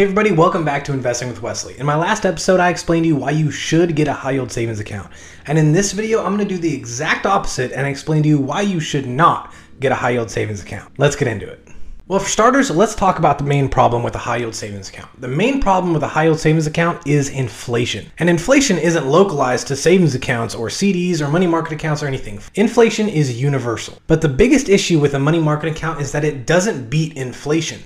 Hey everybody, welcome back to Investing with Wesley. In my last episode, I explained to you why you should get a high yield savings account. And in this video, I'm gonna do the exact opposite and explain to you why you should not get a high yield savings account. Let's get into it. Well, for starters, let's talk about the main problem with a high yield savings account. The main problem with a high yield savings account is inflation. And inflation isn't localized to savings accounts or CDs or money market accounts or anything. Inflation is universal. But the biggest issue with a money market account is that it doesn't beat inflation.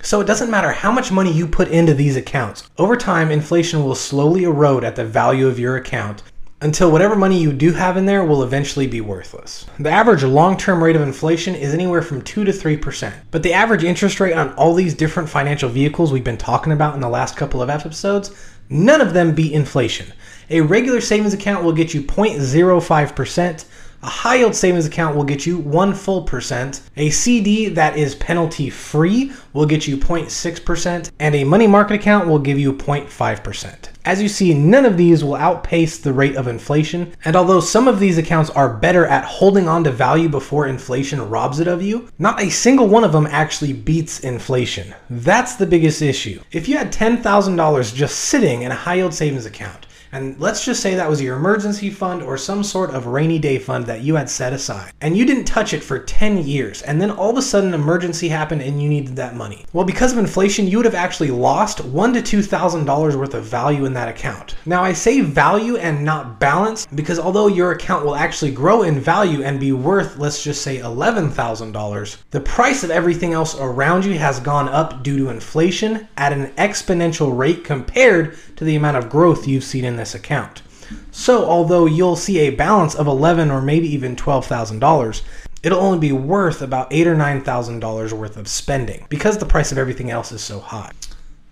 So it doesn't matter how much money you put into these accounts. Over time, inflation will slowly erode at the value of your account until whatever money you do have in there will eventually be worthless. The average long-term rate of inflation is anywhere from 2 to 3%, but the average interest rate on all these different financial vehicles we've been talking about in the last couple of episodes, none of them beat inflation. A regular savings account will get you 0.05%. A high-yield savings account will get you 1 full %. A CD that is penalty-free will get you 0.6%, and a money market account will give you 0.5%. As you see, none of these will outpace the rate of inflation, and although some of these accounts are better at holding on to value before inflation robs it of you, not a single one of them actually beats inflation. That's the biggest issue. If you had $10,000 just sitting in a high-yield savings account, and let's just say that was your emergency fund or some sort of rainy day fund that you had set aside, and you didn't touch it for 10 years, and then all of a sudden an emergency happened and you needed that money. Well, because of inflation, you would have actually lost $1,000 to $2,000 worth of value in that account. Now, I say value and not balance because although your account will actually grow in value and be worth, let's just say $11,000, the price of everything else around you has gone up due to inflation at an exponential rate compared to the amount of growth you've seen in this account. So although you'll see a balance of $11,000 or maybe even $12,000, it'll only be worth about $8,000 or $9,000 worth of spending because the price of everything else is so high.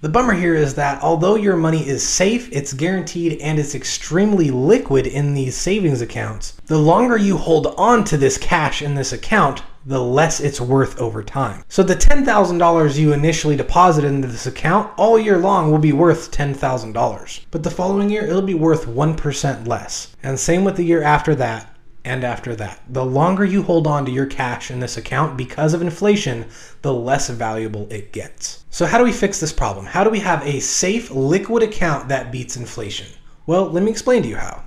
The bummer here is that although your money is safe, it's guaranteed, and it's extremely liquid in these savings accounts, the longer you hold on to this cash in this account, the less it's worth over time. So the $10,000 you initially deposited into this account all year long will be worth $10,000. But the following year, it'll be worth 1% less. And same with the year after that. And after that, the longer you hold on to your cash in this account because of inflation, the less valuable it gets. So how do we fix this problem? How do we have a safe, liquid account that beats inflation? Well, let me explain to you how.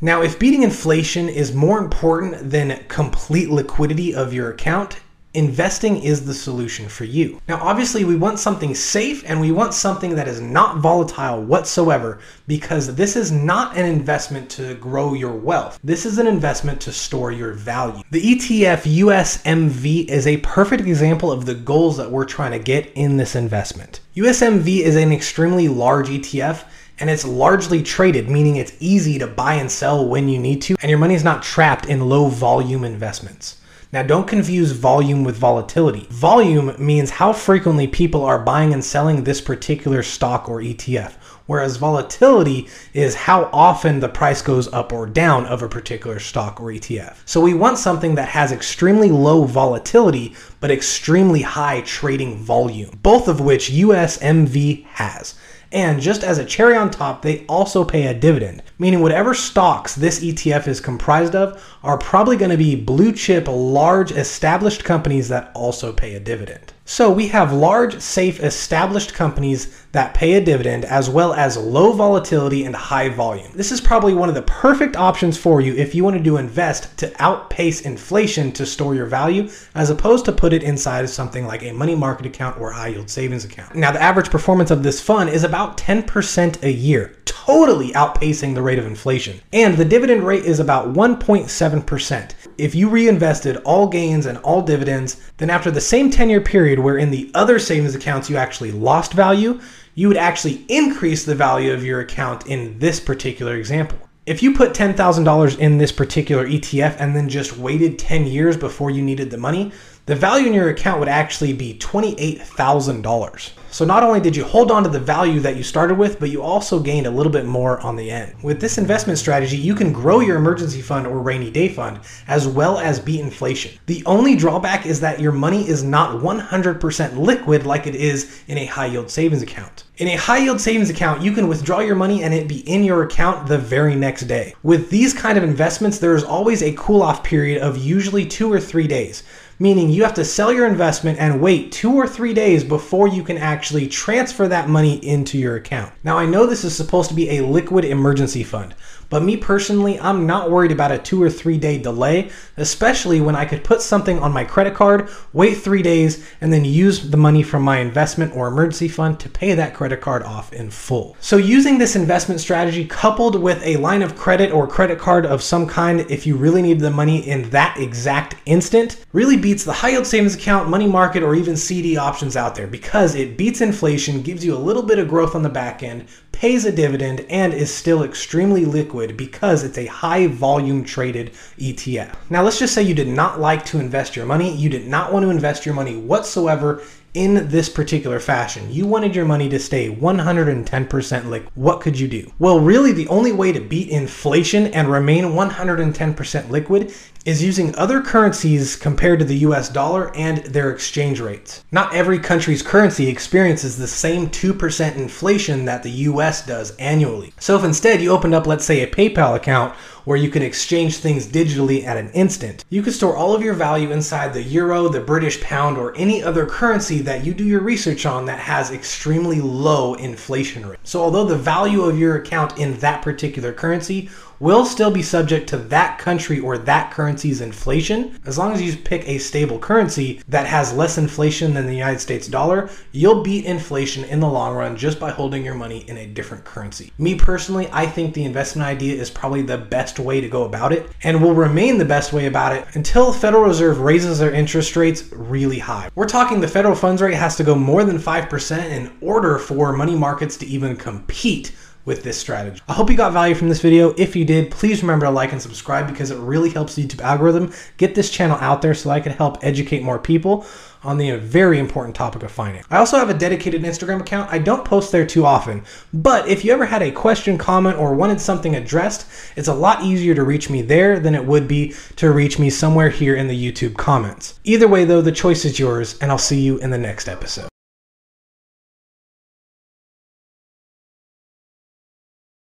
Now, if beating inflation is more important than complete liquidity of your account, investing is the solution for you. Now, obviously, we want something safe and we want something that is not volatile whatsoever because this is not an investment to grow your wealth. This is an investment to store your value. The ETF USMV is a perfect example of the goals that we're trying to get in this investment. USMV is an extremely large ETF and it's largely traded, meaning it's easy to buy and sell when you need to and your money is not trapped in low volume investments. Now, don't confuse volume with volatility. Volume means how frequently people are buying and selling this particular stock or ETF, whereas volatility is how often the price goes up or down of a particular stock or ETF. So we want something that has extremely low volatility, but extremely high trading volume, both of which USMV has. And just as a cherry on top, they also pay a dividend, meaning whatever stocks this ETF is comprised of are probably going to be blue chip, large established companies that also pay a dividend. So we have large, safe, established companies that pay a dividend as well as low volatility and high volume. This is probably one of the perfect options for you if you wanted to invest to outpace inflation to store your value as opposed to put it inside of something like a money market account or high yield savings account. Now, the average performance of this fund is about 10% a year, totally outpacing the rate of inflation. And the dividend rate is about 1.7%. If you reinvested all gains and all dividends, then after the same 10-year period where in the other savings accounts you actually lost value, you would actually increase the value of your account in this particular example. If you put $10,000 in this particular ETF and then just waited 10 years before you needed the money, the value in your account would actually be $28,000. So not only did you hold on to the value that you started with, but you also gained a little bit more on the end. With this investment strategy, you can grow your emergency fund or rainy day fund as well as beat inflation. The only drawback is that your money is not 100% liquid like it is in a high yield savings account. In a high yield savings account, you can withdraw your money and it be in your account the very next day. With these kind of investments, there is always a cool off period of usually 2 or 3 days. meaning you have to sell your investment and wait 2 or 3 days before you can actually transfer that money into your account. Now, I know this is supposed to be a liquid emergency fund, but me personally, I'm not worried about a 2 or 3 day delay, especially when I could put something on my credit card, wait 3 days, and then use the money from my investment or emergency fund to pay that credit card off in full. So using this investment strategy coupled with a line of credit or credit card of some kind, if you really need the money in that exact instant, really beats the high yield savings account, money market, or even CD options out there, because it beats inflation, gives you a little bit of growth on the back end, pays a dividend, and is still extremely liquid because it's a high volume traded ETF. Now, let's just say you did not like to invest your money. You did not want to invest your money whatsoever in this particular fashion. You wanted your money to stay 110% liquid. What could you do? Well, really the only way to beat inflation and remain 110% liquid is using other currencies compared to the US dollar and their exchange rates. Not every country's currency experiences the same 2% inflation that the US does annually. So if instead you opened up, let's say, a PayPal account where you can exchange things digitally at an instant, you could store all of your value inside the euro, the British pound, or any other currency that you do your research on that has extremely low inflation rate. So although the value of your account in that particular currency will still be subject to that country or that currency's inflation, as long as you pick a stable currency that has less inflation than the United States dollar, you'll beat inflation in the long run just by holding your money in a different currency. Me personally, I think the investment idea is probably the best way to go about it and will remain the best way about it until the Federal Reserve raises their interest rates really high. We're talking the federal funds rate has to go more than 5% in order for money markets to even compete with this strategy. I hope you got value from this video. If you did, please remember to like and subscribe because it really helps the YouTube algorithm get this channel out there so that I can help educate more people on the very important topic of finance. I also have a dedicated Instagram account. I don't post there too often, but if you ever had a question, comment, or wanted something addressed, it's a lot easier to reach me there than it would be to reach me somewhere here in the YouTube comments. Either way though, the choice is yours, and I'll see you in the next episode.